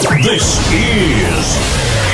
This is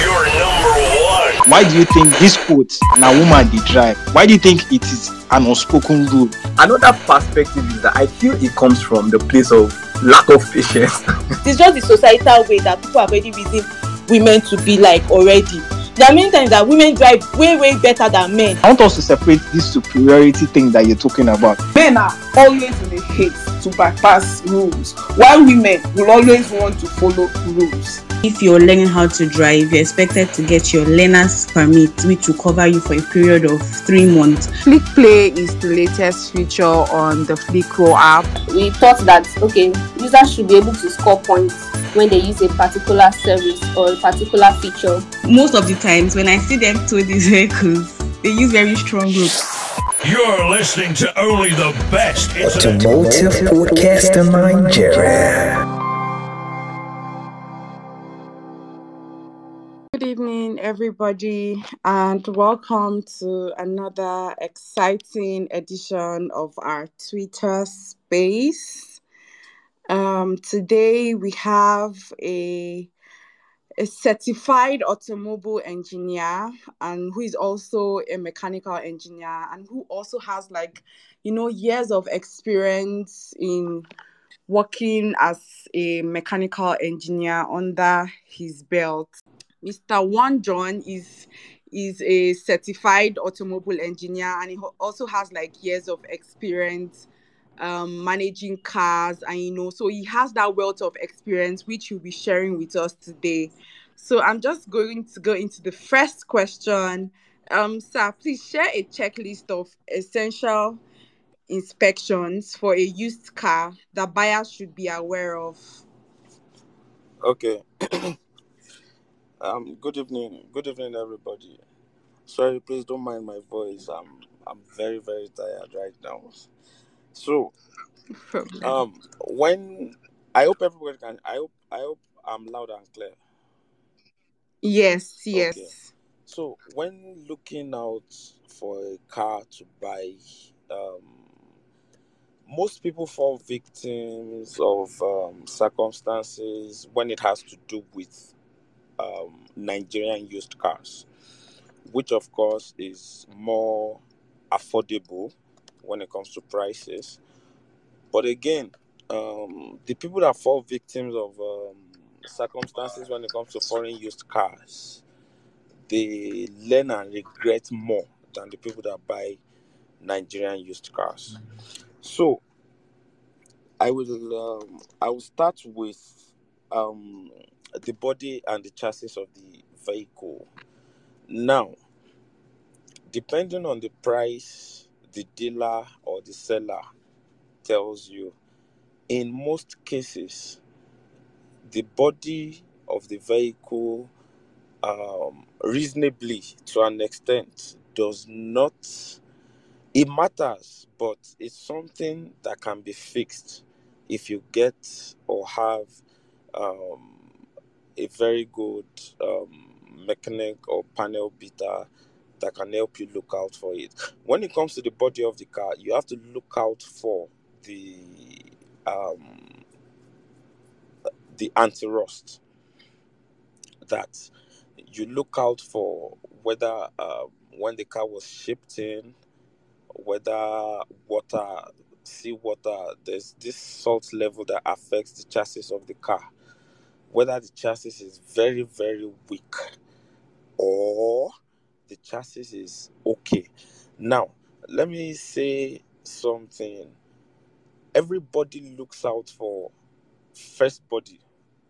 your number one. Why do you think this quote, na woman dey drive, why do you think it is an unspoken rule? Another perspective is that I feel it comes from the place of lack of patience. It's just the societal way that people have already reasoned women to be like already. There are many times that women drive way, way better than men. I want us to separate this superiority thing that you're talking about. Men are always in a haste to bypass rules, while women will always want to follow rules. If you're learning how to drive, you're expected to get your learner's permit, which will cover you for a period of 3 months. Flick Play is the latest feature on the Flickro app. We thought that, okay, users should be able to score points when they use a particular service or a particular feature. Most of the times when I see them tow these vehicles, they use very strong groups. You're listening to only the best automotive podcast in Nigeria. Good evening, everybody, and welcome to another exciting edition of our Twitter space. Today we have a certified automobile engineer, and who is also a mechanical engineer, and who also has years of experience in working as a mechanical engineer under his belt. Mr. Wanjohn is a certified automobile engineer, and he also has years of experience managing cars, and so he has that wealth of experience which he'll be sharing with us today. So I'm just going to go into the first question. Sir, please share a checklist of essential inspections for a used car that buyers should be aware of. Okay. Good evening, everybody. Sorry, please don't mind my voice. I'm very, very tired right now. So, when I hope everybody can, I hope I'm loud and clear. Yes. Okay. So, when looking out for a car to buy, most people fall victims of circumstances when it has to do with Nigerian used cars, which of course is more affordable when it comes to prices. But again, the people that fall victims of circumstances when it comes to foreign used cars, they learn and regret more than the people that buy Nigerian used cars. So I will start with the body and the chassis of the vehicle. Now, depending on the price the dealer or the seller tells you, in most cases, the body of the vehicle, reasonably to an extent, does not, it matters, but it's something that can be fixed if you get or have a very good mechanic or panel beater that can help you look out for it. When it comes to the body of the car, you have to look out for the anti-rust. That you look out for whether when the car was shipped in, whether seawater, there's this salt level that affects the chassis of the car. Whether the chassis is very, very weak or the chassis is okay. Now, let me say something. Everybody looks out for first body.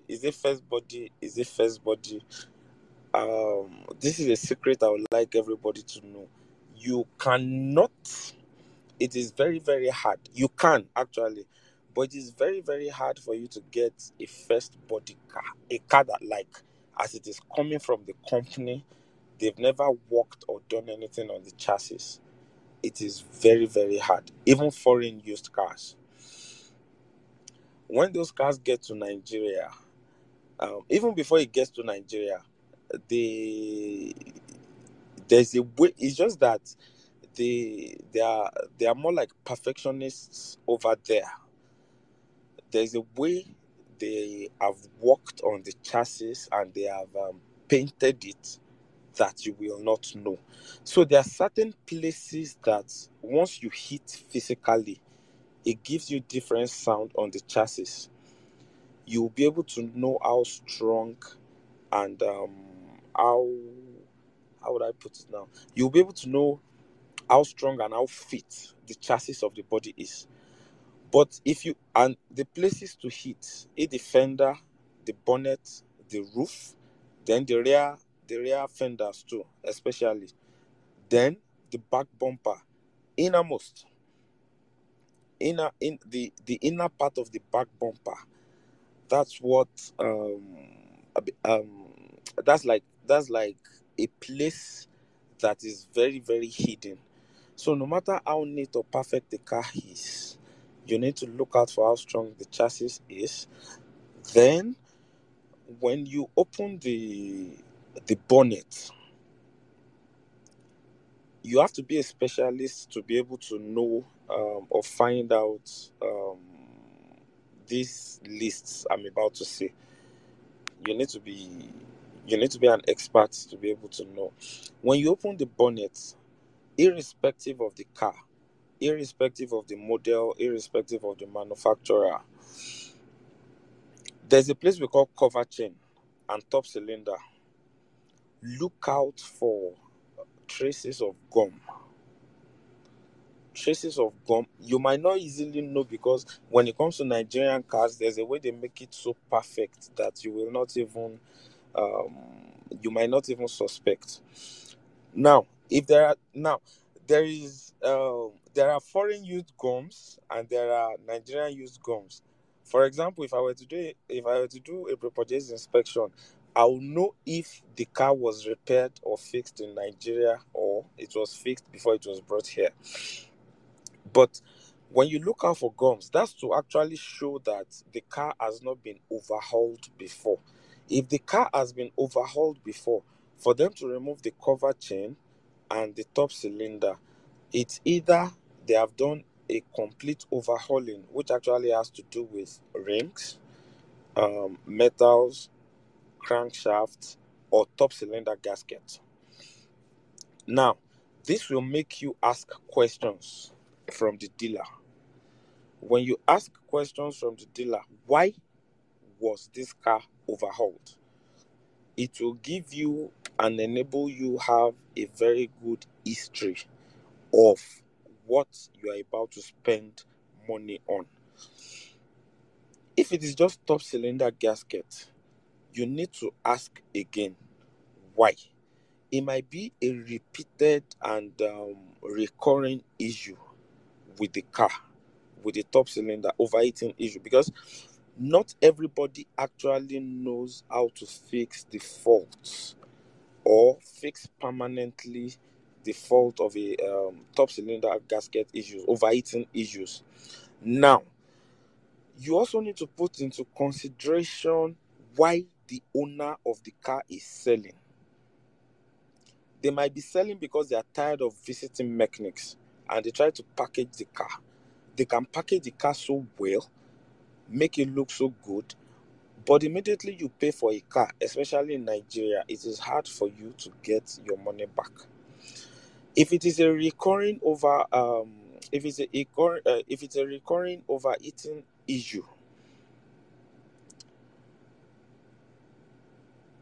Is it first body? This is a secret I would like everybody to know. You cannot, it is very, very hard. You can, actually, but it is very, very hard for you to get a first body car, a car that, as it is coming from the company, they've never worked or done anything on the chassis. It is very, very hard, even foreign used cars. When those cars get to Nigeria, even before it gets to Nigeria, there's a way. It's just that they are more like perfectionists over there. There's a way they have worked on the chassis and they have painted it that you will not know. So there are certain places that once you hit physically, it gives you different sound on the chassis. You'll be able to know how strong and how would I put it now? You'll be able to know how strong and how fit the chassis of the body is. But if you, and the places to hit, the fender, the bonnet, the roof, then the rear fenders too, especially. Then the back bumper, innermost, in the inner part of the back bumper. That's what that's like a place that is very, very hidden. So no matter how neat or perfect the car is, you need to look out for how strong the chassis is. Then when you open the bonnet, you have to be a specialist to be able to know or find out these lists I'm about to say. You need to be an expert to be able to know. When you open the bonnet, irrespective of the car, irrespective of the model, irrespective of the manufacturer, there's a place we call cover chain and top cylinder. Look out for traces of gum. Traces of gum, you might not easily know, because when it comes to Nigerian cars, there's a way they make it so perfect that you will not even, you might not even suspect. Now, there are foreign used gums and there are Nigerian used gums. For example, if I were to do a pre-purchase inspection, I will know if the car was repaired or fixed in Nigeria or it was fixed before it was brought here. But when you look out for gums, that's to actually show that the car has not been overhauled before. If the car has been overhauled before, for them to remove the cover chain and the top cylinder, it's either they have done a complete overhauling, which actually has to do with rings, metals, crankshaft, or top cylinder gasket. Now, this will make you ask questions from the dealer. When you ask questions from the dealer, why was this car overhauled? It will give you and enable you have a very good history of what you are about to spend money on. If it is just top cylinder gasket, you need to ask again why. It might be a repeated and recurring issue with the car, with the top cylinder overheating issue, because not everybody actually knows how to fix the faults or fix permanently the fault of a top cylinder gasket issues, overheating issues. Now, you also need to put into consideration why the owner of the car is selling. They might be selling because they are tired of visiting mechanics and they try to package the car. They can package the car so well, make it look so good, but immediately you pay for a car, especially in Nigeria, it is hard for you to get your money back. If it is a recurring recurring overeating issue,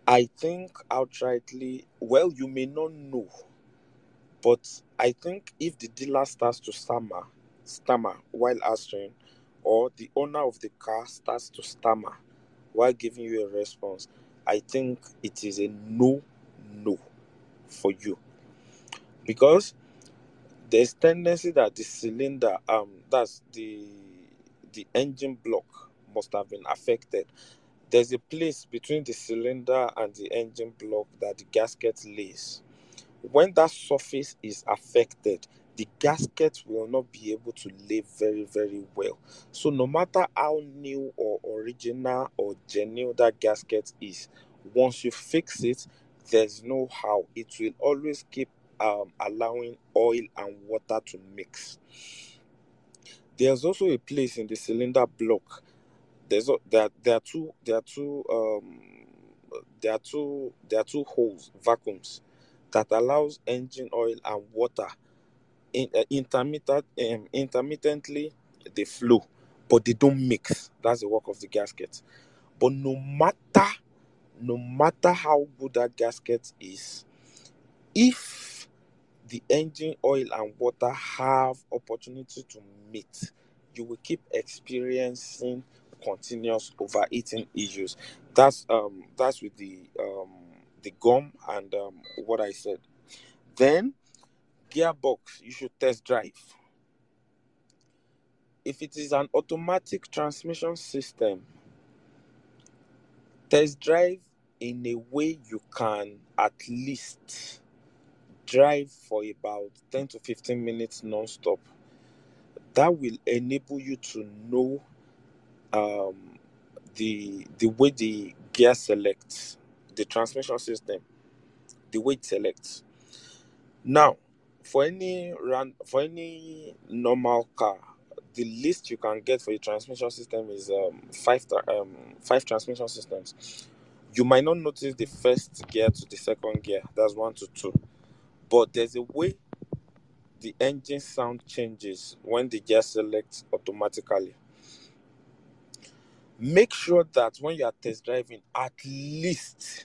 I think outrightly, well, you may not know, but I think if the dealer starts to stammer while answering, or the owner of the car starts to stammer while giving you a response, I think it is a no for you. Because there's tendency that the cylinder, that's the engine block must have been affected. There's a place between the cylinder and the engine block that the gasket lays. When that surface is affected, the gasket will not be able to lay very, very well. So no matter how new or original or genuine that gasket is, once you fix it, there's no how. It will always keep allowing oil and water to mix. There's also a place in the cylinder block there are two holes, vacuums, that allows engine oil and water intermittently they flow, but they don't mix. That's the work of the gasket. But no matter how good that gasket is, if the engine oil and water have opportunity to meet, you will keep experiencing continuous overeating issues. That's with the gum and what I said. Then gearbox, you should test drive. If it is an automatic transmission system, test drive in a way you can at least drive for about 10 to 15 minutes non-stop. That will enable you to know the way the gear selects, the transmission system, the way it selects. Now, for any normal car, the least you can get for a transmission system is five transmission systems. You might not notice the first gear to the second gear. That's 1 to 2. But there's a way the engine sound changes when the gear selects automatically. Make sure that when you are test driving, at least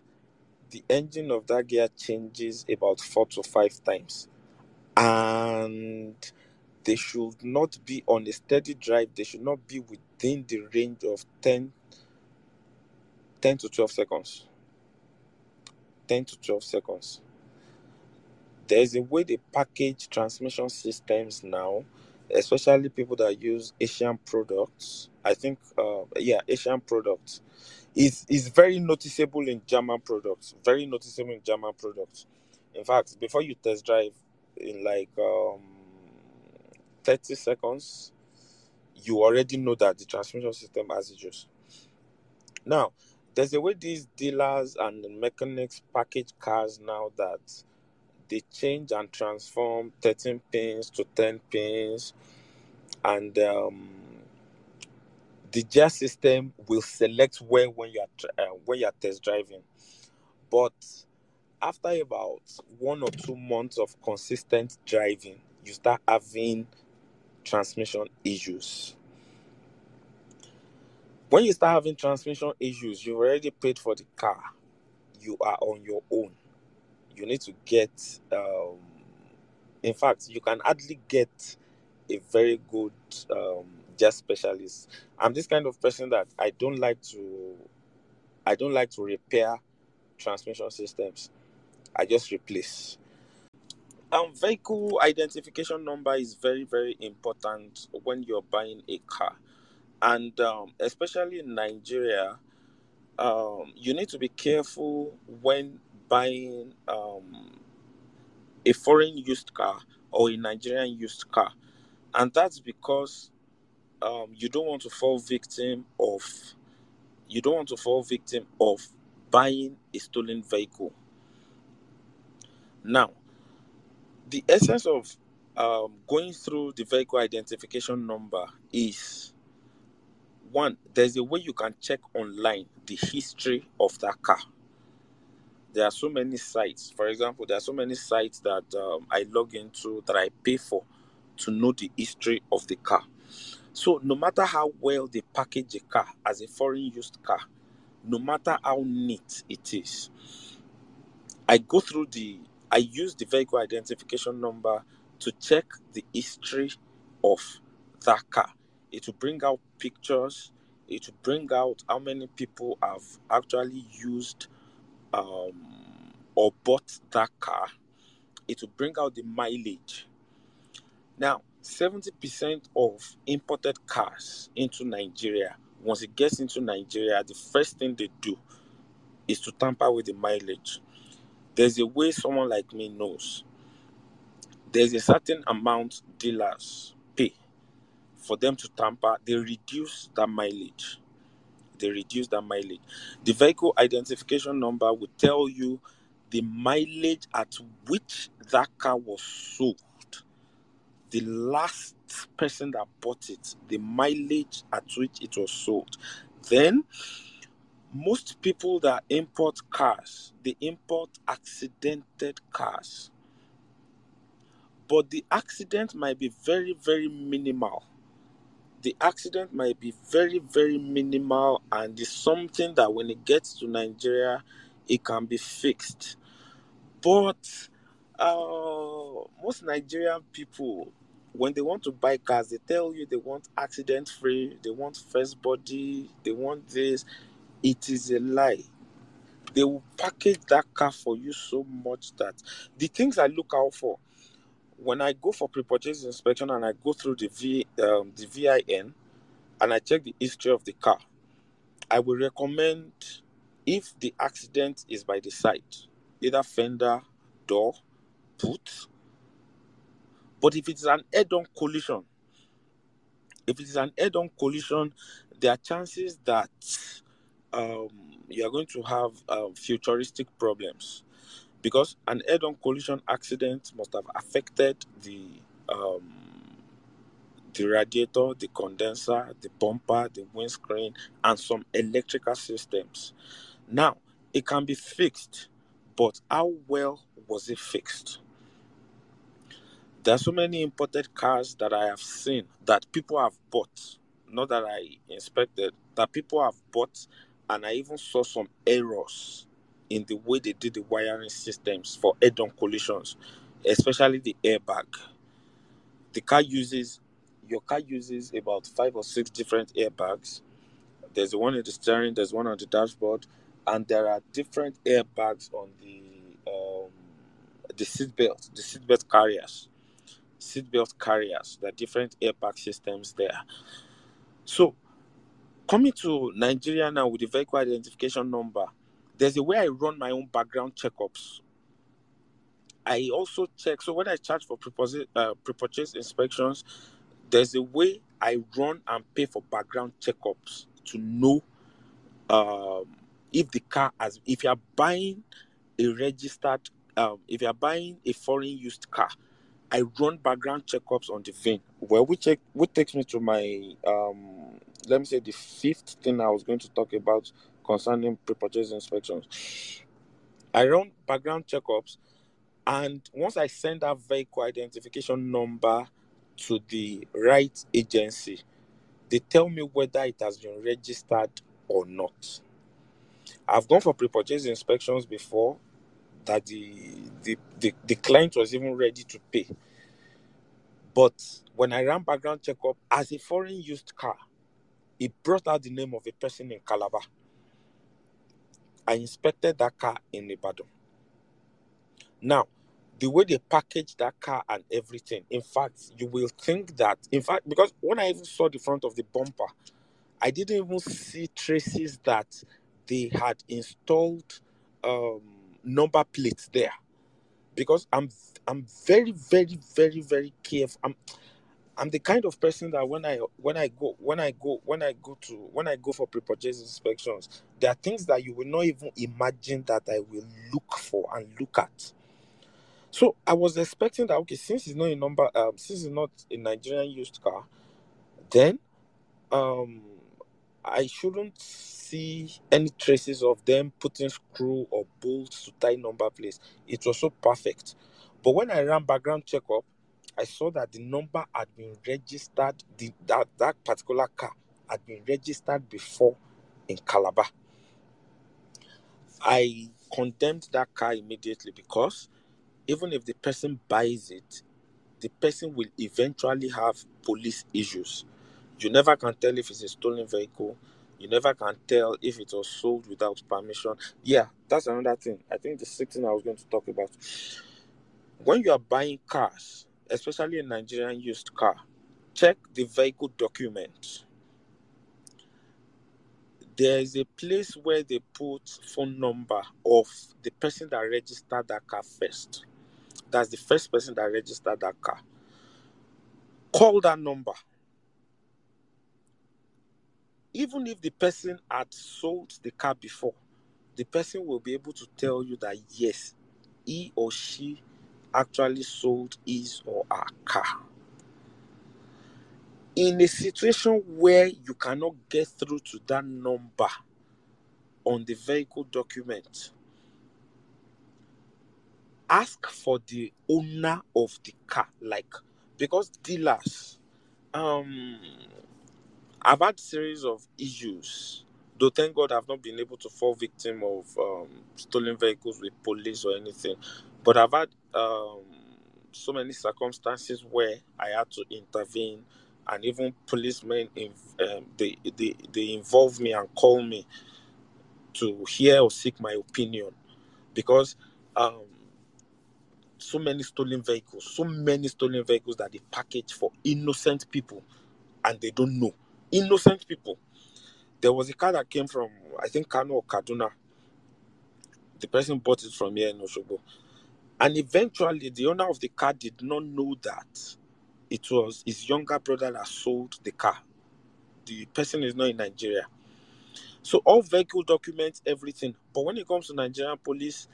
the engine of that gear changes about 4 to 5 times. And they should not be on a steady drive. They should not be within the range of 10 to 12 seconds. 10 to 12 seconds. There's a way they package transmission systems now, especially people that use Asian products. I think, Asian products. It's very noticeable in German products. Very noticeable in German products. In fact, before you test drive in 30 seconds, you already know that the transmission system has issues. Now, there's a way these dealers and the mechanics package cars now that they change and transform 13 pins to 10 pins, and the gear system will select where when you're test driving. But after about 1 or 2 months of consistent driving, you start having transmission issues. When you start having transmission issues, you've already paid for the car. You are on your own. You need to get, in fact, you can hardly get a very good gear specialist. I'm this kind of person that I don't like to repair transmission systems. I just replace. Vehicle identification number is very, very important when you're buying a car. And especially in Nigeria, you need to be careful when buying a foreign used car or a Nigerian used car. And that's because you don't want to fall victim of buying a stolen vehicle. Now, the essence of going through the vehicle identification number is, one, there's a way you can check online the history of that car. There are so many sites. For example, there are so many sites that I log into that I pay for to know the history of the car. So no matter how well they package a car as a foreign used car, no matter how neat it is, I use the vehicle identification number to check the history of that car. It will bring out pictures. It will bring out how many people have actually used or bought that car. It will bring out the mileage. Now, 70% of imported cars into Nigeria, once it gets into Nigeria, the first thing they do is to tamper with the mileage. There's a way someone like me knows. There's a certain amount dealers pay for them to tamper. They reduce that mileage. The vehicle identification number will tell you the mileage at which that car was sold. The last person that bought it, the mileage at which it was sold. Then most people that import cars, they import accidented cars. But the accident might be very, very minimal. The accident might be very, very minimal, and it's something that when it gets to Nigeria, it can be fixed. But most Nigerian people, when they want to buy cars, they tell you they want accident-free, they want first body, they want this. It is a lie. They will package that car for you so much that the things I look out for, when I go for pre-purchase inspection and I go through the VIN and I check the history of the car, I will recommend if the accident is by the side, either fender, door, boot. But if it's an head-on collision, there are chances that you are going to have futuristic problems. Because an head-on collision accident must have affected the radiator, the condenser, the bumper, the windscreen, and some electrical systems. Now, it can be fixed, but how well was it fixed? There are so many imported cars that I have seen that people have bought, not that I inspected, that people have bought, and I even saw some errors in the way they did the wiring systems for head-on collisions, especially the airbag. Your car uses about 5 or 6 different airbags. There's the one in the steering, there's one on the dashboard, and there are different airbags on the seatbelt, the seatbelt carriers. There are different airbag systems there. So, coming to Nigeria now with the vehicle identification number, there's a way I run my own background checkups. I also check, so when I charge for pre-purchase inspections, there's a way I run and pay for background checkups to know if the car has, if you are buying a registered, if you are buying a foreign used car, I run background checkups on the VIN. Well, which takes me to my, let me say the 5th thing I was going to talk about concerning pre-purchase inspections. I run background checkups, and once I send that vehicle identification number to the right agency, they tell me whether it has been registered or not. I've gone for pre-purchase inspections before that the client was even ready to pay. But when I ran background checkup, as a foreign used car, it brought out the name of a person in Calabar. I inspected that car in Ibadan. Now, the way they package that car and everything, in fact, you will think that, in fact, because when I even saw the front of the bumper, I didn't even see traces that they had installed number plates there. Because I'm very, very, very, very careful. I'm the kind of person that when I go for pre-purchase inspections, there are things that you will not even imagine that I will look for and look at. So I was expecting that, okay, since it's not a Nigerian used car, then I shouldn't see any traces of them putting screw or bolts to tie number plates. It was so perfect. But when I ran background checkup, I saw that the number had been registered, that particular car had been registered before in Calabar. I condemned that car immediately, because even if the person buys it, the person will eventually have police issues. You never can tell if it's a stolen vehicle. You never can tell if it was sold without permission. Yeah, that's another thing. I think the 6th thing I was going to talk about. When you are buying cars, especially a Nigerian used car, check the vehicle document. There is a place where they put phone number of the person that registered that car first. That's the first person that registered that car. Call that number. Even if the person had sold the car before, the person will be able to tell you that yes, he or she actually sold his or her car. in a situation where you cannot get through to that number on the vehicle document, ask for the owner of the car. Like, because dealers, I've had series of issues, though thank God I've not been able to fall victim of stolen vehicles with police or anything. But I've had so many circumstances where I had to intervene, and even policemen, they involve me and call me to hear or seek my opinion, because so many stolen vehicles that they package for innocent people, and they don't know. Innocent people. There was a car that came from, I think, Kano or Kaduna. The person bought it from here in Oshogbo. And eventually, the owner of the car did not know that it was his younger brother that sold the car. The person is not in Nigeria. So all vehicle documents, everything. But when it comes to Nigerian police,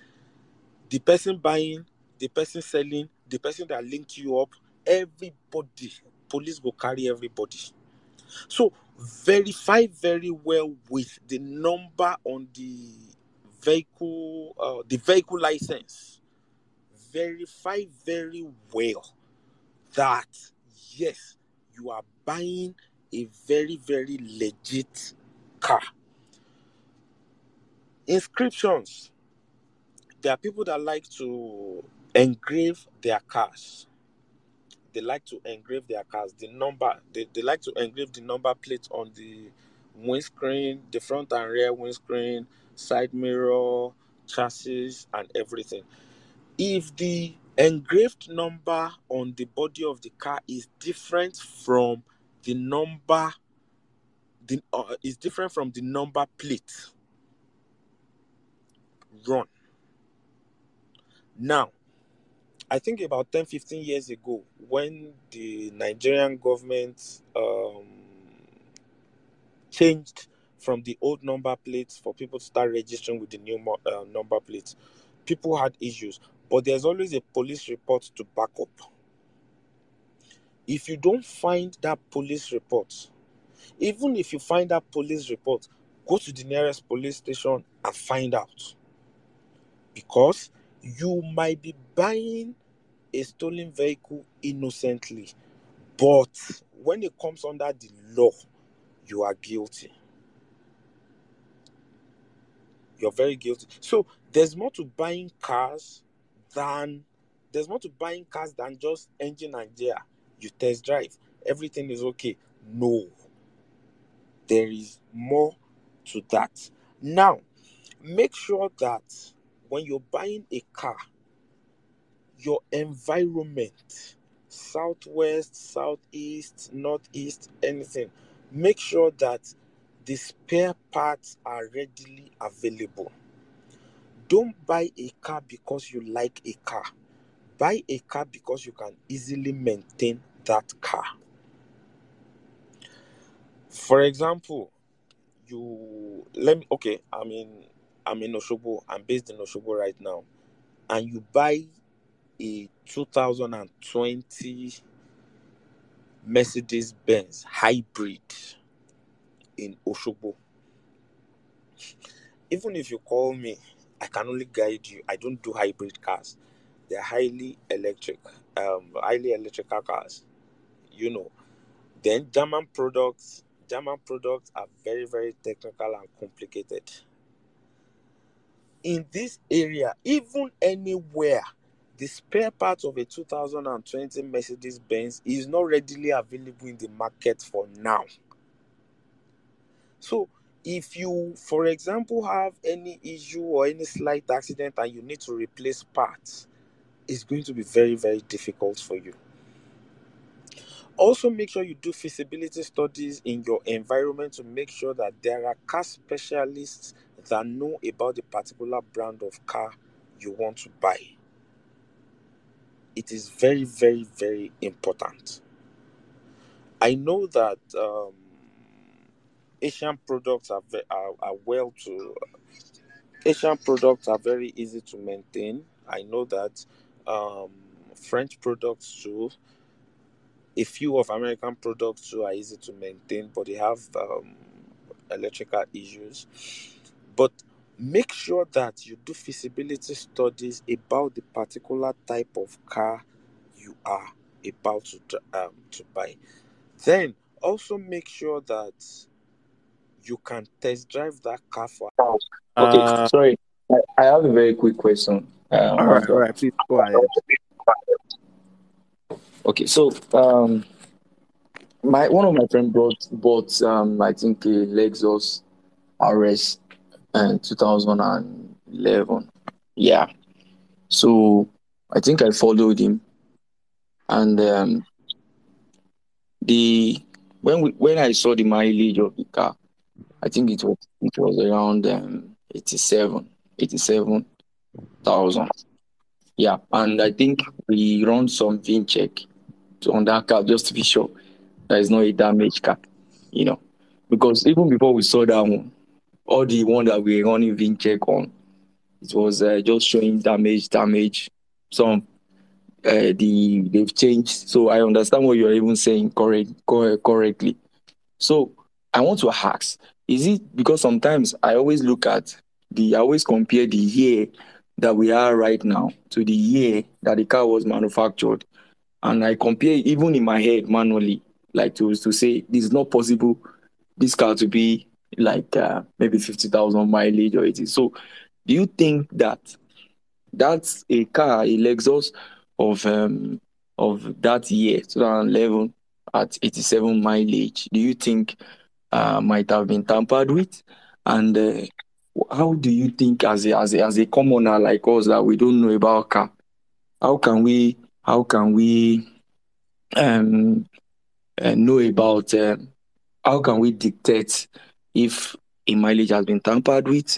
the person buying, the person selling, the person that linked you up, everybody, police will carry everybody. So verify very well with the number on the vehicle license. Verify very well that, yes, you are buying a very, very legit car. Inscriptions. There are people that like to engrave their cars. They like to engrave their cars. The number, they like to engrave the number plate on the windscreen, the front and rear windscreen, side mirror, chassis, and everything. If the engraved number on the body of the car is different from the number plate, run. Now, I think about 10-15 years ago, when the Nigerian government changed from the old number plates for people to start registering with the new number plates, people had issues. But there's always a police report to back up. If you don't find that police report, even if you find that police report, go to the nearest police station and find out. Because you might be buying a stolen vehicle innocently, but when it comes under the law, you are guilty. You're very guilty. So there's more to buying cars than just engine and gear. You test drive, everything is okay. No, there is more to that. Now, make sure that when you're buying a car, your environment, southwest, southeast, northeast, anything, make sure that the spare parts are readily available. Don't buy a car because you like a car. Buy a car because you can easily maintain that car. For example, I'm in Oshogbo. I'm based in Oshogbo right now. And you buy a 2020 Mercedes-Benz hybrid in Oshogbo. Even if you call me, I can only guide you. I don't do hybrid cars. They're highly electrical cars. You know. Then German products are very, very technical and complicated. In this area, even anywhere, the spare part of a 2020 Mercedes-Benz is not readily available in the market for now. So if you, for example, have any issue or any slight accident and you need to replace parts, it's going to be very, very difficult for you. Also, make sure you do feasibility studies in your environment to make sure that there are car specialists that know about the particular brand of car you want to buy. It is very, very, very important. I know that Asian products are very easy to maintain. I know that French products too. A few of American products too are easy to maintain, but they have electrical issues. But make sure that you do feasibility studies about the particular type of car you are about to buy. Then also make sure that you can test drive that car for. Okay, sorry, I have a very quick question. All right, please go ahead. Okay, so one of my friends bought I think a Lexus RS in 2011. Yeah, so I think I followed him, and when I saw the mileage of the car, I think it was around 87,000. Yeah, and I think we run some VIN check on that car just to be sure that it's not a damaged car, you know, because even before we saw that one, all the one that we were running VIN check on, it was just showing damage. Some they've changed. So I understand what you're even saying correctly. So I want to ask, is it because sometimes I always compare the year that we are right now to the year that the car was manufactured, and I compare even in my head manually, like to say this is not possible, this car to be like maybe 50,000 mileage or 80. So do you think that's a car, a Lexus of that year 2011 at 87 mileage, do you think might have been tampered with? And how do you think, as a commoner like us that we don't know about car, how can we dictate if a mileage has been tampered with?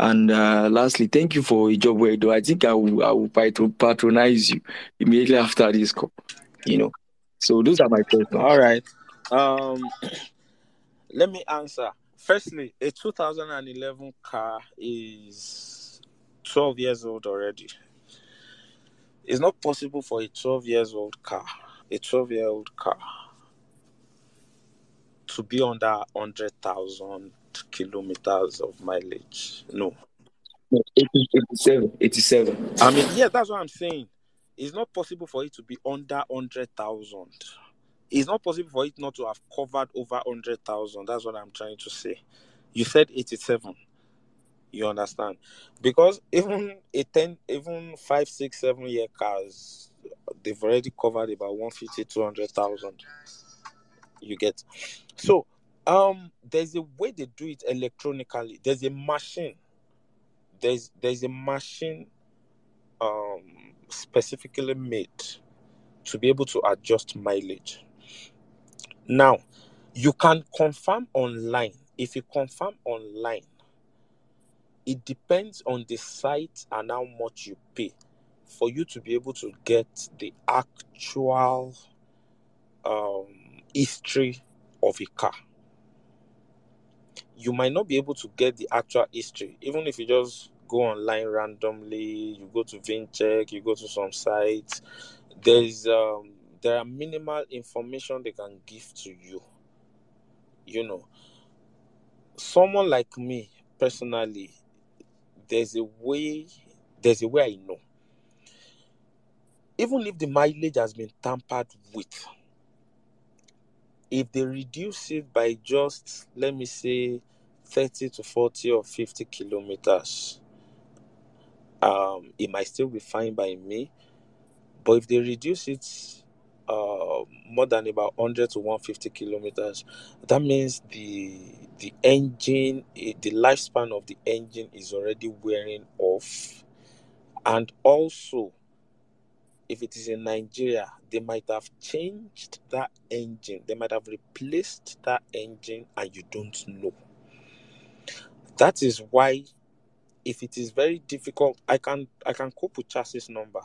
And lastly, thank you for a job well done. I think I will patronize you immediately after this call. You know, so those are my questions. All right, let me answer. Firstly, a 2011 car is 12 years old already. It's not possible for a 12-year-old car, to be under 100,000 kilometers of mileage. No. 87. I mean, yeah, that's what I'm saying. It's not possible for it to be under 100,000. It's not possible for it not to have covered over 100,000. That's what I'm trying to say. You said 87. You understand? Because even 5, 6, 7 year cars, they've already covered about 150, 200,000. You get? So, there's a way they do it electronically. There's a machine. There's a machine specifically made to be able to adjust mileage. Now, you can confirm online. If you confirm online, it depends on the site and how much you pay for you to be able to get the actual history of a car. You might not be able to get the actual history, even if you just go online randomly, you go to VinCheck, you go to some sites. There are minimal information they can give to you. You know, someone like me personally, there's a way I know. Even if the mileage has been tampered with, if they reduce it by just, let me say, 30 to 40 or 50 kilometers, it might still be fine by me. But if they reduce it more than about 100 to 150 kilometers, that means the engine, the lifespan of the engine is already wearing off. And also, if it is in Nigeria, they might have changed that engine. They might have replaced that engine and you don't know. That is why, if it is very difficult, I can cope with chassis number.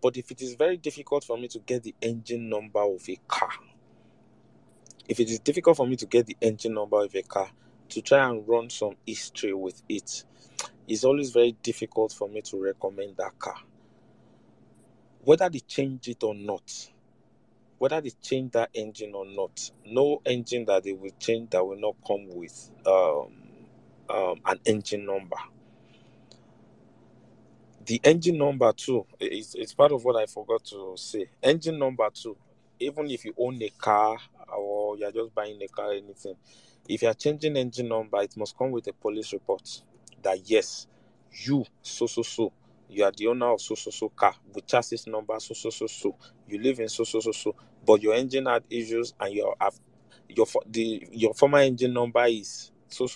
But if it is very difficult for me to get the engine number of a car, to try and run some history with it, it's always very difficult for me to recommend that car. Whether they change it or not, whether they change that engine or not, no engine that they will change that will not come with an engine number. The engine number too, it's part of what I forgot to say. Engine number too, even if you own a car or you're just buying a car or anything, if you're changing engine number, it must come with a police report that yes, you, so, you are the owner of so car with chassis number so. You live in so, but your engine had issues and your former engine number is so,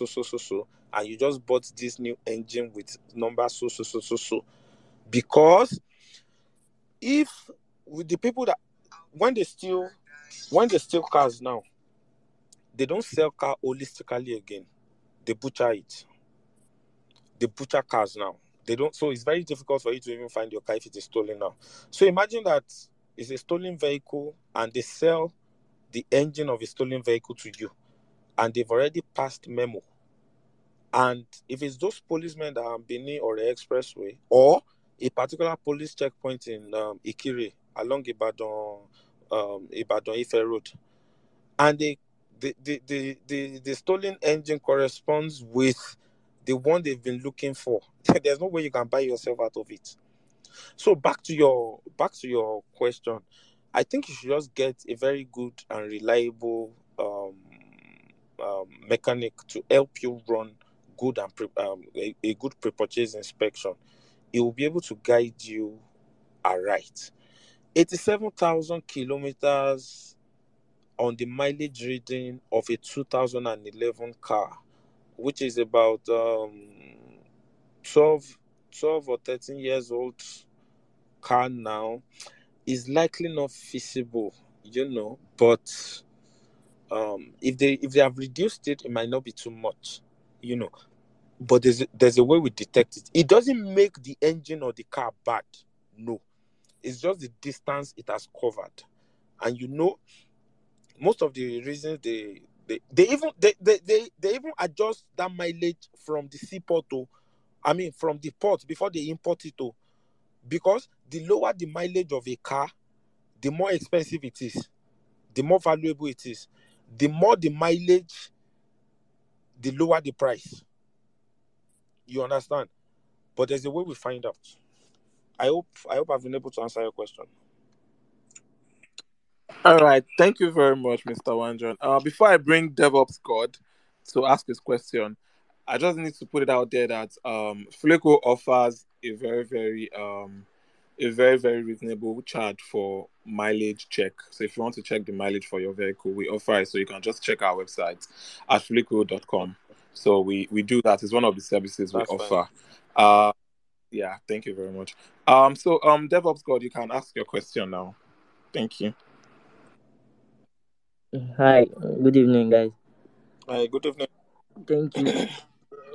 and you just bought this new engine with number so. Because if with the people that when they steal cars now, they don't sell car holistically again. They butcher it. They butcher cars now. They don't, so it's very difficult for you to even find your car if it is stolen now. So imagine that it's a stolen vehicle and they sell the engine of a stolen vehicle to you, and they've already passed memo. And if it's those policemen that are on Benin or the expressway or a particular police checkpoint in Ikiri along Ibadan Ife Road, and the stolen engine corresponds with the one they've been looking for, there's no way you can buy yourself out of it. So back to your question, I think you should just get a very good and reliable mechanic to help you run good and a good pre-purchase inspection. It will be able to guide you aright. 87,000 kilometers on the mileage reading of a 2011 car, which is about 12 or 13 years old car now, is likely not feasible, but if they have reduced it, it might not be too much, but there's a way we detect it. It doesn't make the engine or the car bad. No, it's just the distance it has covered. And most of the reasons they even adjust that mileage from the seaport from the port before they import it to, because the lower the mileage of a car, the more expensive it is, the more valuable it is. The more the mileage, the lower the price. You understand? But there's a way we find out. I hope I've been able to answer your question. All right. Thank you very much, Mr. Wanjohn. Before I bring DevOps God to ask his question, I just need to put it out there that Flico offers a very, very reasonable charge for mileage check. So if you want to check the mileage for your vehicle, we offer it. So you can just check our website at flico.com. So we do that. It's one of the services we offer. Yeah. Thank you very much. So DevOps God, you can ask your question now. Thank you. Hi, good evening, guys. Hi, good evening. Thank you.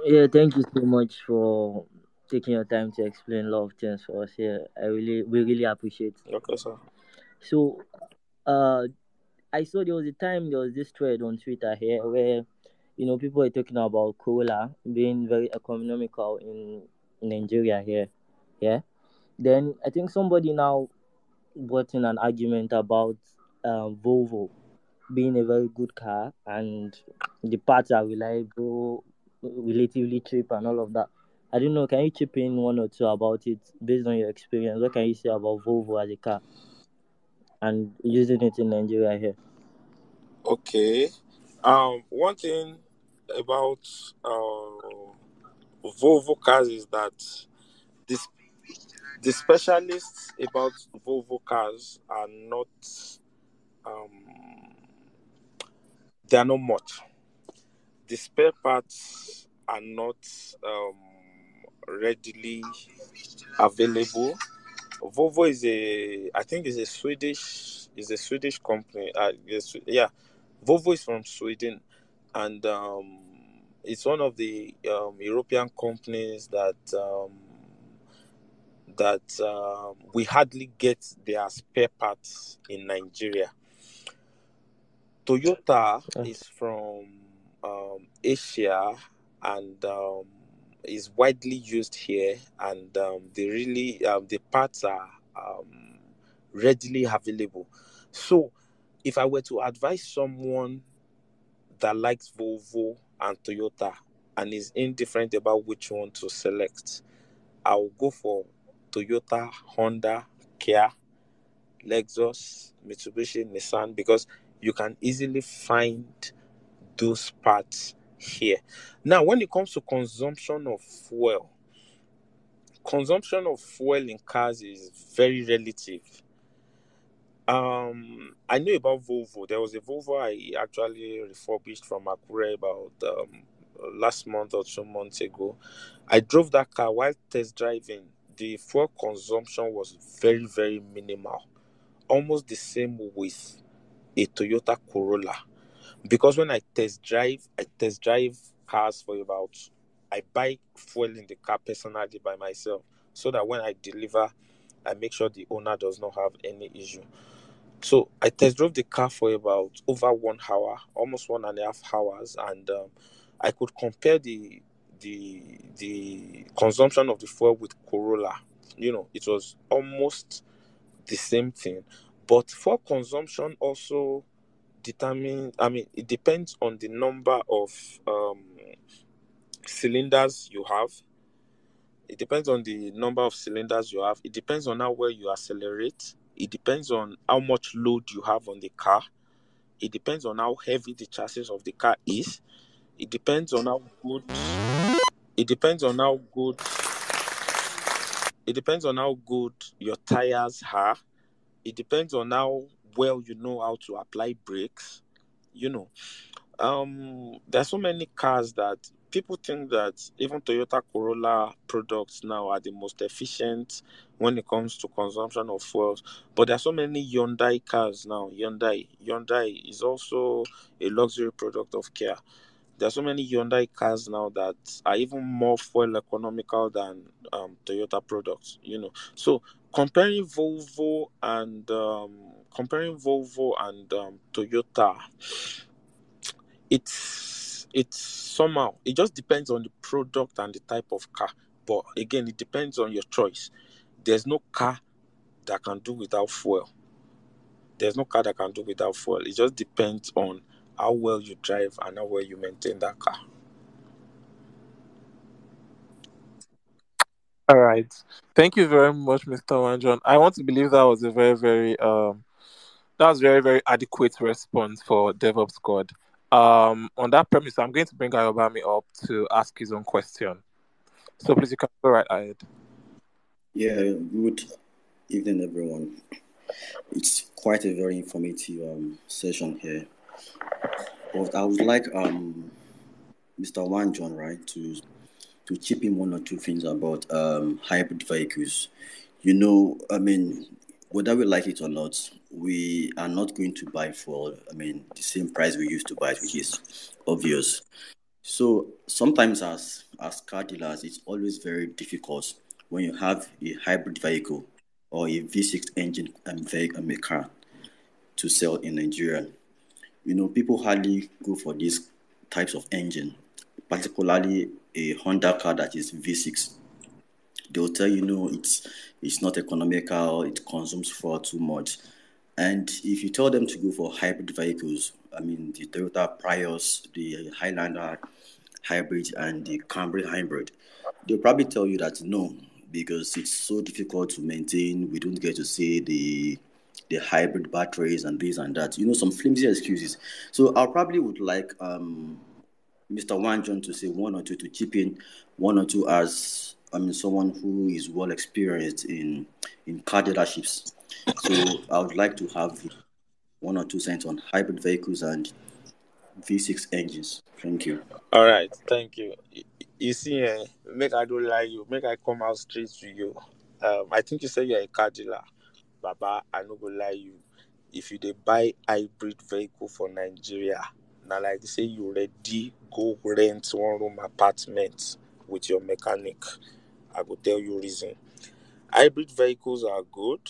Yeah, thank you so much for taking your time to explain a lot of things for us here. We really appreciate it. Okay, sir. So, I saw there was this thread on Twitter here where, people are talking about Corolla being very economical in Nigeria here. Yeah. Then I think somebody now brought in an argument about Volvo being a very good car and the parts are reliable, relatively cheap and all of that. I don't know, can you chip in one or two about it based on your experience? What can you say about Volvo as a car and using it in Nigeria here? Okay. One thing about Volvo cars is that the specialists about Volvo cars are not... they are not much. The spare parts are not readily available. Volvo is a Swedish company. Volvo is from Sweden, and it's one of the European companies that we hardly get their spare parts in Nigeria. Toyota is from Asia and is widely used here, and they really the parts are readily available. So if I were to advise someone that likes Volvo and Toyota and is indifferent about which one to select, I will go for Toyota, Honda, Kia, Lexus, Mitsubishi, Nissan, because you can easily find those parts here. Now, when it comes to consumption of fuel in cars is very relative. I knew about Volvo. There was a Volvo I actually refurbished from Akure about last month or 2 months ago. I drove that car. While test driving, the fuel consumption was very, very minimal. Almost the same with a Toyota Corolla. Because when I test drive cars for about, I buy fuel in the car personally by myself, so that when I deliver, I make sure the owner does not have any issue. So I test drove the car for about over 1 hour, almost 1.5 hours, and I could compare the consumption of the fuel with Corolla. You know, it was almost the same thing, but fuel consumption also determines. I mean, it depends on the number of cylinders you have. It depends on the number of cylinders you have. It depends on how well you accelerate. It depends on how much load you have on the car. It depends on how heavy the chassis of the car is. It depends on how good. It depends on how good your tires are. It depends on how well you know how to apply brakes. You know, there are so many cars that people think that even Toyota Corolla products now are the most efficient when it comes to consumption of fuels. But there are so many Hyundai cars now. Hyundai is also a luxury product of Kia. There are so many Hyundai cars now that are even more fuel economical than Toyota products. You know, so comparing Volvo and Toyota, it's somehow, it just depends on the product and the type of car. But again, it depends on your choice. There's no car that can do without fuel. It just depends on how well you drive and how well you maintain that car. All right. Thank you very much, Mr. Wanjohn. I want to believe that was a very, very adequate response for DevOps God. On that premise, I'm going to bring Ayobami up to ask his own question. So please, you can go right ahead. Yeah, good evening, everyone. It's quite a very informative session here. But I would like Mr. Wanjohn, right, to chip in one or two things about hybrid vehicles. You know, I mean, whether we like it or not, we are not going to buy for, I mean, the same price we used to buy it, which is obvious. So sometimes as car dealers, it's always very difficult when you have a hybrid vehicle or a V6 engine vehicle car to sell in Nigeria. You know, people hardly go for these types of engine, particularly a Honda car that is V6. They'll tell you, no, it's not economical, it consumes fuel too much. And if you tell them to go for hybrid vehicles, I mean, the Toyota Prius, the Highlander hybrid, and the Camry hybrid, they'll probably tell you that no, because it's so difficult to maintain. We don't get to see the hybrid batteries and this and that. You know, some flimsy excuses. So I probably would like Mr. Wanjohn to say one or two, to chip in one or two as, I mean, someone who is well experienced in car dealerships. So I would like to have one or two cents on hybrid vehicles and V6 engines. Thank you. All right. Thank you. You see, make I don't lie you. Make I come out straight to you. I think you say you're a car dealer. Baba, I no go lie you. If you dey buy hybrid vehicle for Nigeria, now like they say you already go rent one room apartment with your mechanic. I will tell you reason. Hybrid vehicles are good,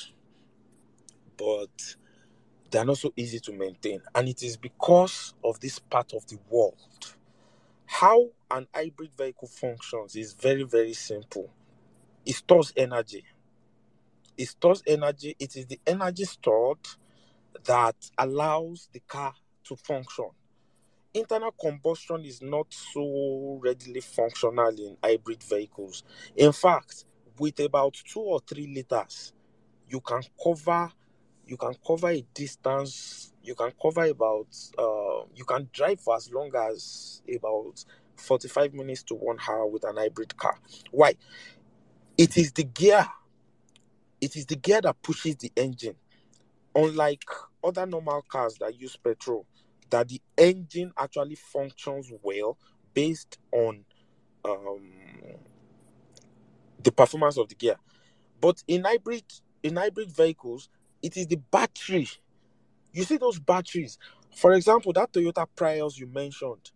but they are not so easy to maintain. And it is because of this part of the world. How an hybrid vehicle functions is very, very simple. It stores energy. It is the energy stored that allows the car to function. Internal combustion is not so readily functional in hybrid vehicles. In fact, with about 2 or 3 liters, you can cover a distance. You can cover about, you can drive for as long as about 45 minutes to 1 hour with an hybrid car. Why? It is the gear. It is the gear that pushes the engine. Unlike other normal cars that use petrol, that the engine actually functions well based on the performance of the gear. But in hybrid vehicles, it is the battery. You see those batteries. For example, that Toyota Prius you mentioned.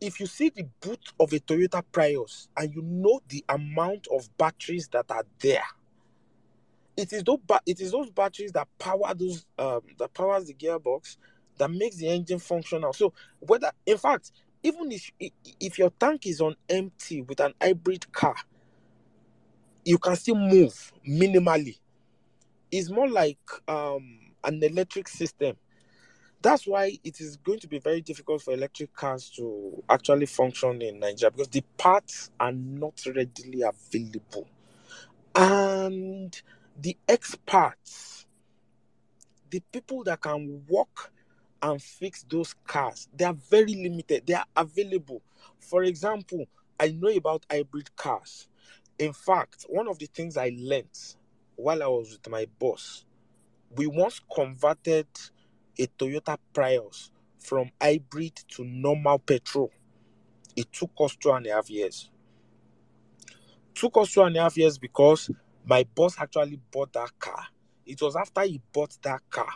If you see the boot of a Toyota Prius and you know the amount of batteries that are there, it is those batteries that power those that powers the gearbox, that makes the engine functional. So whether, in fact, even if your tank is on empty with an hybrid car, you can still move minimally. It's more like an electric system. That's why it is going to be very difficult for electric cars to actually function in Nigeria, because the parts are not readily available. And the experts, the people that can work and fix those cars, they are very limited. They are available. For example, I know about hybrid cars. In fact, one of the things I learned while I was with my boss, we once converted a Toyota Prius from hybrid to normal petrol. It took us 2.5 years. Took us 2.5 years because my boss actually bought that car. It was after he bought that car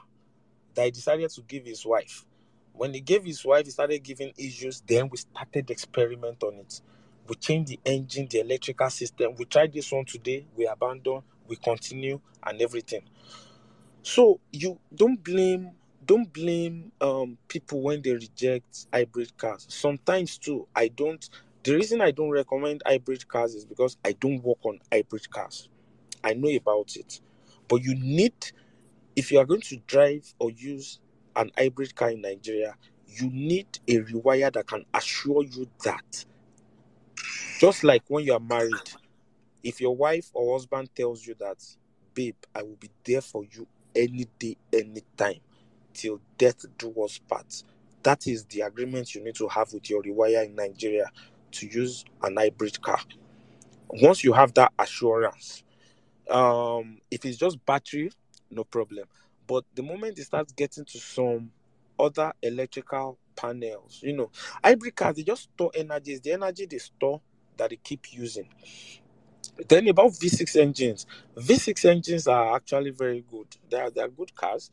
that he decided to give his wife. When he gave his wife, he started giving issues. Then we started experiment on it. We changed the engine, the electrical system. We tried this one today. We abandoned. We continue and everything. So you don't blame people when they reject hybrid cars. Sometimes too, the reason I don't recommend hybrid cars is because I don't work on hybrid cars. I know about it. But you need, if you are going to drive or use an hybrid car in Nigeria, you need a rewire that can assure you that, just like when you are married, if your wife or husband tells you that, babe, I will be there for you any day, any time, till death do us part. That is the agreement you need to have with your rewire in Nigeria to use an hybrid car. Once you have that assurance, if it's just battery, no problem. But the moment it starts getting to some other electrical panels, hybrid cars, they just store energy. It's the energy they store that they keep using. Then about V6 engines. V6 engines are actually very good. They are good cars.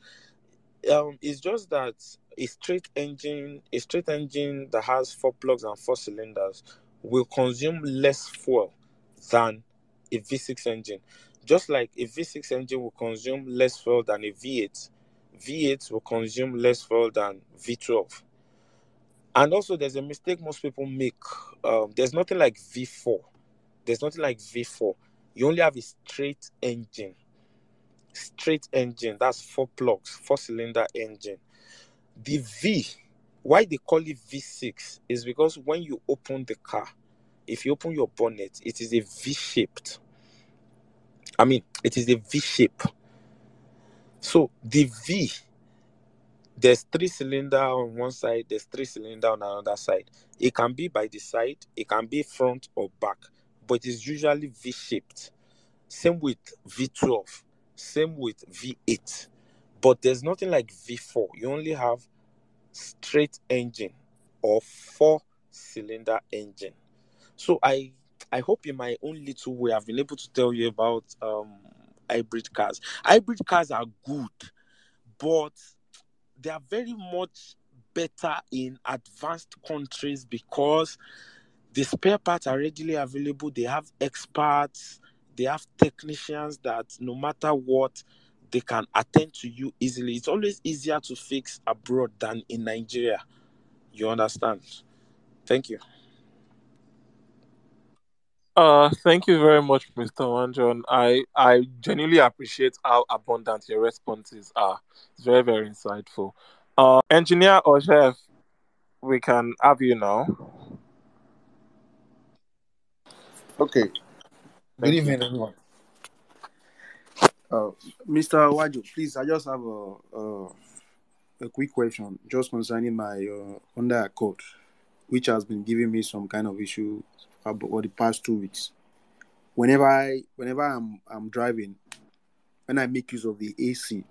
It's just that a straight engine that has 4 plugs and 4 cylinders will consume less fuel than a V6 engine. Just like a V6 engine will consume less fuel than a V8, V8 will consume less fuel than V12. And also, there's a mistake most people make. There's nothing like V4. There's nothing like V4. You only have a straight engine. Straight engine, that's 4 plugs, 4-cylinder engine. The V, why they call it V6 is because when you open the car, if you open your bonnet, it is a V-shaped. I mean, it is a V-shape. So the V, there's 3-cylinder on one side, there's 3-cylinder on another side. It can be by the side, it can be front or back, but it is usually V-shaped. Same with V12. Same with V8, but there's nothing like V4. You only have straight engine or 4-cylinder engine. So I hope in my own little way I've been able to tell you about hybrid cars. Hybrid cars are good, but they are very much better in advanced countries because the spare parts are readily available. They have experts. They have technicians that no matter what, they can attend to you easily. It's always easier to fix abroad than in Nigeria. You understand? Thank you. Thank you very much, Mr. Wanjohn. I genuinely appreciate how abundant your responses are. It's very, very insightful. Engineer or chef, we can have you now. Okay. Good evening, everyone. Mr. Wanjohn, please, I just have a quick question just concerning my Honda Accord, which has been giving me some kind of issue over the past 2 weeks. Whenever I'm driving, when I make use of the AC,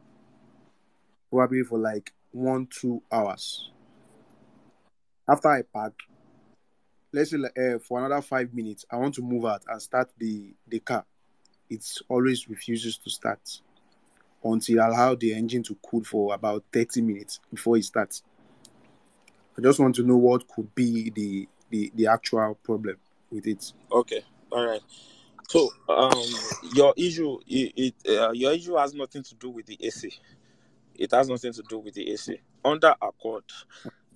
probably for like 1-2 hours, after I park, let's say for another 5 minutes, I want to move out and start the car. It always refuses to start until I allow the engine to cool for about 30 minutes before it starts. I just want to know what could be the actual problem with it. Okay, all right. So your issue has nothing to do with the AC. It has nothing to do with the AC. Honda Accord,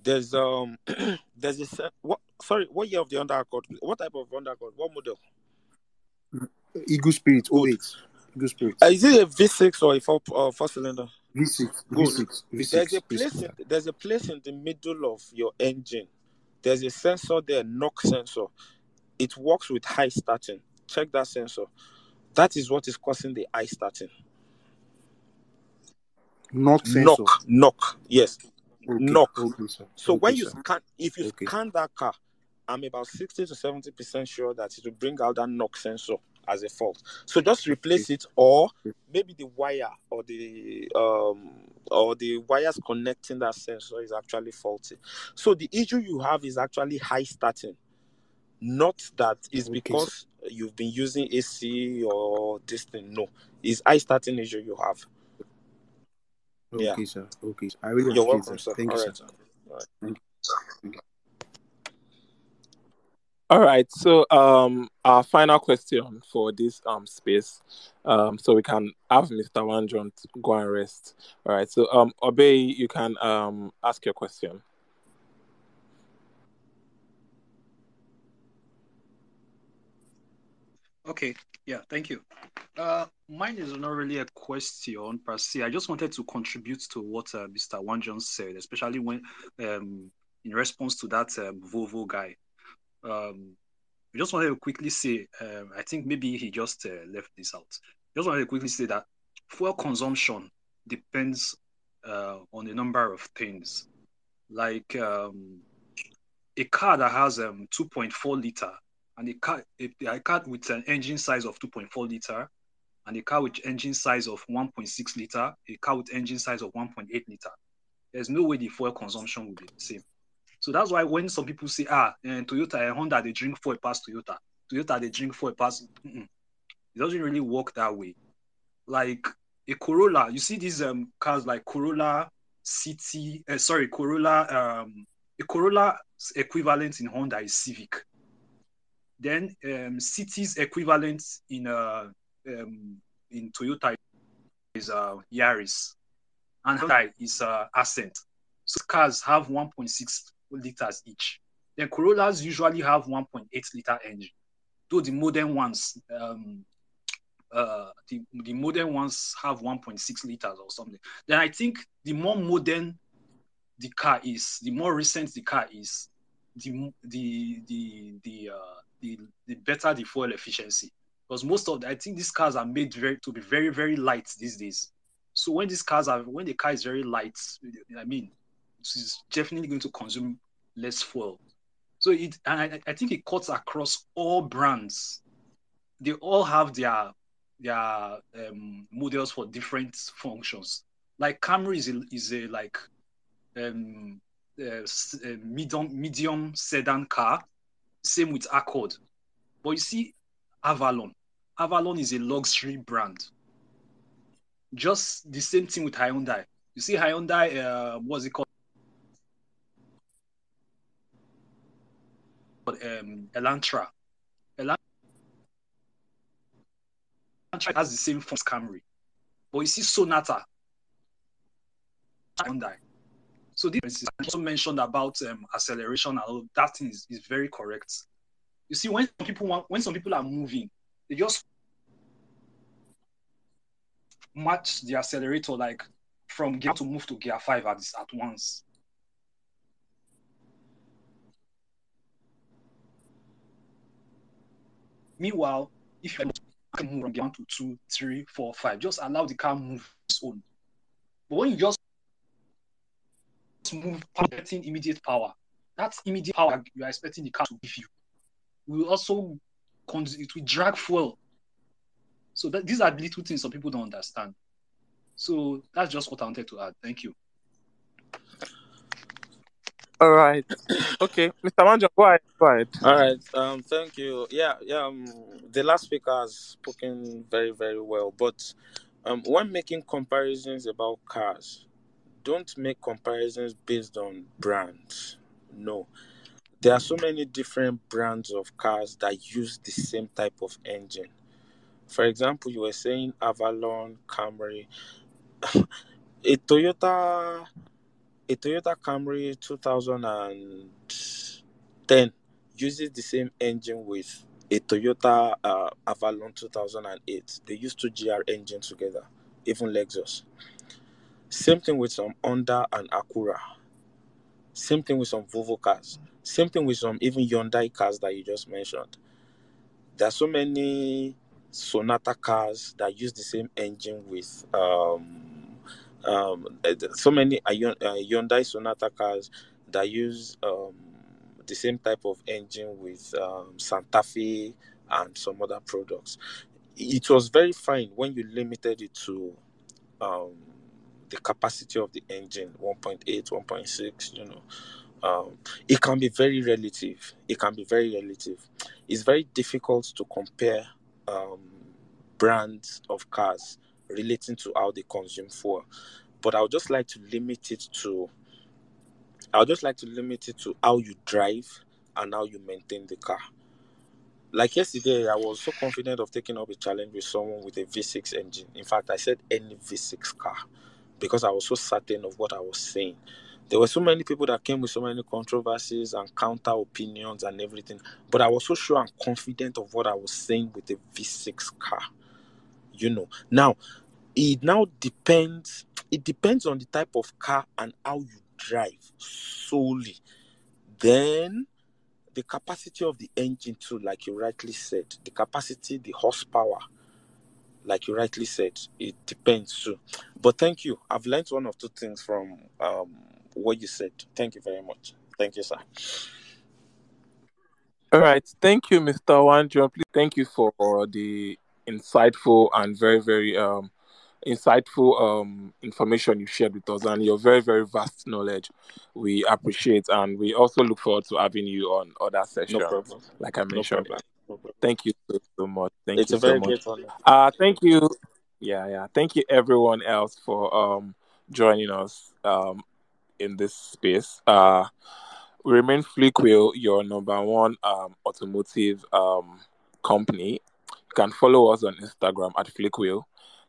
there's there's this. What year of the Honda Accord? What type of Honda Accord? What model? Eagle Spirit. Oh, wait. Eagle Spirit. Is it a V6 or a four cylinder? V6. There's a place in the middle of your engine. There's a sensor there, knock sensor. It works with high starting. Check that sensor. That is what is causing the high starting. Knock sensor. Knock. Yes. Okay. Knock. Okay, sir. So okay, when you scan, if you scan that car, I'm about 60 to 70% sure that it will bring out that knock sensor as a fault. So just replace it, or maybe the wire or the wires connecting that sensor is actually faulty. So the issue you have is actually high starting. Not that it's because you've been using AC or this thing. No, it's high starting issue you have. Okay, sir. Okay, I really appreciate it. You're welcome, sir. Thank you, sir. All right. Thank you. All right, so our final question for this space, so we can have Mr. Wanjohn go and rest. All right, so Obey, you can ask your question. Okay, yeah, thank you. Mine is not really a question per se. I just wanted to contribute to what Mr. Wanjohn said, especially when in response to that Volvo guy. I just wanted to quickly say, I think maybe he just left this out. Just wanted to quickly say that fuel consumption depends on a number of things. Like a car that has 2.4 liter and a car with an engine size of 2.4 liter and a car with engine size of 1.6 liter, a car with engine size of 1.8 liter. There's no way the fuel consumption will be the same. So that's why when some people say, Toyota and Honda, they drink fuel past Toyota. Toyota, they drink fuel past. Mm-mm. It doesn't really work that way. Like a Corolla, you see these cars like Corolla City, a Corolla equivalent in Honda is Civic. Then City's equivalent in Toyota is Yaris. And Hyundai is Accent. So cars have 1.6 liters each. Then Corollas usually have 1.8 liter engine. Though the modern ones, the modern ones have 1.6 liters or something. Then I think the more modern the car is, the more recent the car is, the better the fuel efficiency. Because I think these cars are made to be very, very light these days. So when when the car is very light, it's definitely going to consume less fuel. So I think it cuts across all brands. They all have their models for different functions. Like Camry is a medium sedan car. Same with Accord. But you see, Avalon. Avalon is a luxury brand. Just the same thing with Hyundai. You see, Hyundai, what's it called? Elantra. Elantra has the same form as Camry. But you see Sonata, Hyundai. So this is also mentioned about acceleration and all. That thing is very correct. You see, when people want, when some people are moving, they just match the accelerator, like from gear to move to gear 5 at once. Meanwhile, if you can move from gear 1 to 2, 3, 4, 5, just allow the car move its own. But when you just move, getting immediate power, that's immediate power you are expecting the car to give you. Will also it will drag fuel. So that, these are little things some people don't understand. So that's just what I wanted to add. Thank you. All right. Okay, Mr. Wanjohn, go ahead. All right. Thank you. Yeah. The last speaker has spoken very, very well. But when making comparisons about cars, don't make comparisons based on brands. No. There are so many different brands of cars that use the same type of engine. For example, you were saying Avalon, Camry. A Toyota Camry 2010 uses the same engine with a Toyota Avalon 2008. They use two GR engines together, even Lexus. Same thing with some Honda and Akure. Same thing with some Volvo cars. Same thing with some even Hyundai cars that you just mentioned. There are so many Sonata cars that use the same engine with so many Hyundai Sonata cars that use the same type of engine with Santa Fe and some other products. It was very fine when you limited it to the capacity of the engine, 1.8, 1.6, you know. It can be very relative. It's very difficult to compare brands of cars relating to how they consume fuel. But I would just like to limit it to how you drive and how you maintain the car. Like yesterday, I was so confident of taking up a challenge with someone with a V6 engine. In fact, I said any V6 car because I was so certain of what I was saying. There were so many people that came with so many controversies and counter opinions and everything. But I was so sure and confident of what I was saying with the V6 car, you know. Now, it depends on the type of car and how you drive solely. Then the capacity of the engine too, like you rightly said, the horsepower, like you rightly said, it depends too. But thank you. I've learned one of two things from what you said. Thank you very much. Thank you, sir. All right. Thank you, Mr. Wanjohn. Please thank you for the insightful and very, very insightful information you shared with us and your very, very vast knowledge. We appreciate and we also look forward to having you on other sessions. No problem. Like I mentioned. No problem. Thank you so much. Thank you so much. Thank you. Yeah. Thank you everyone else for joining us. In this space, remain Flickwheel, your number one automotive company. You can follow us on Instagram at Flickwheel.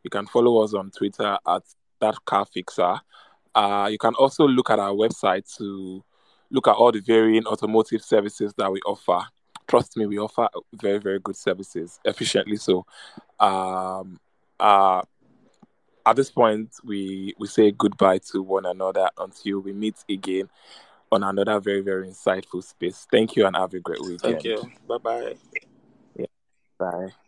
You can follow us on Twitter at @thatcarfixer. You can also look at our website to look at all the varying automotive services that we offer. Trust me, we offer very, very good services, efficiently so. At this point, we say goodbye to one another until we meet again on another very, very insightful space. Thank you and have a great weekend. Thank you. Bye-bye. Yeah. Bye.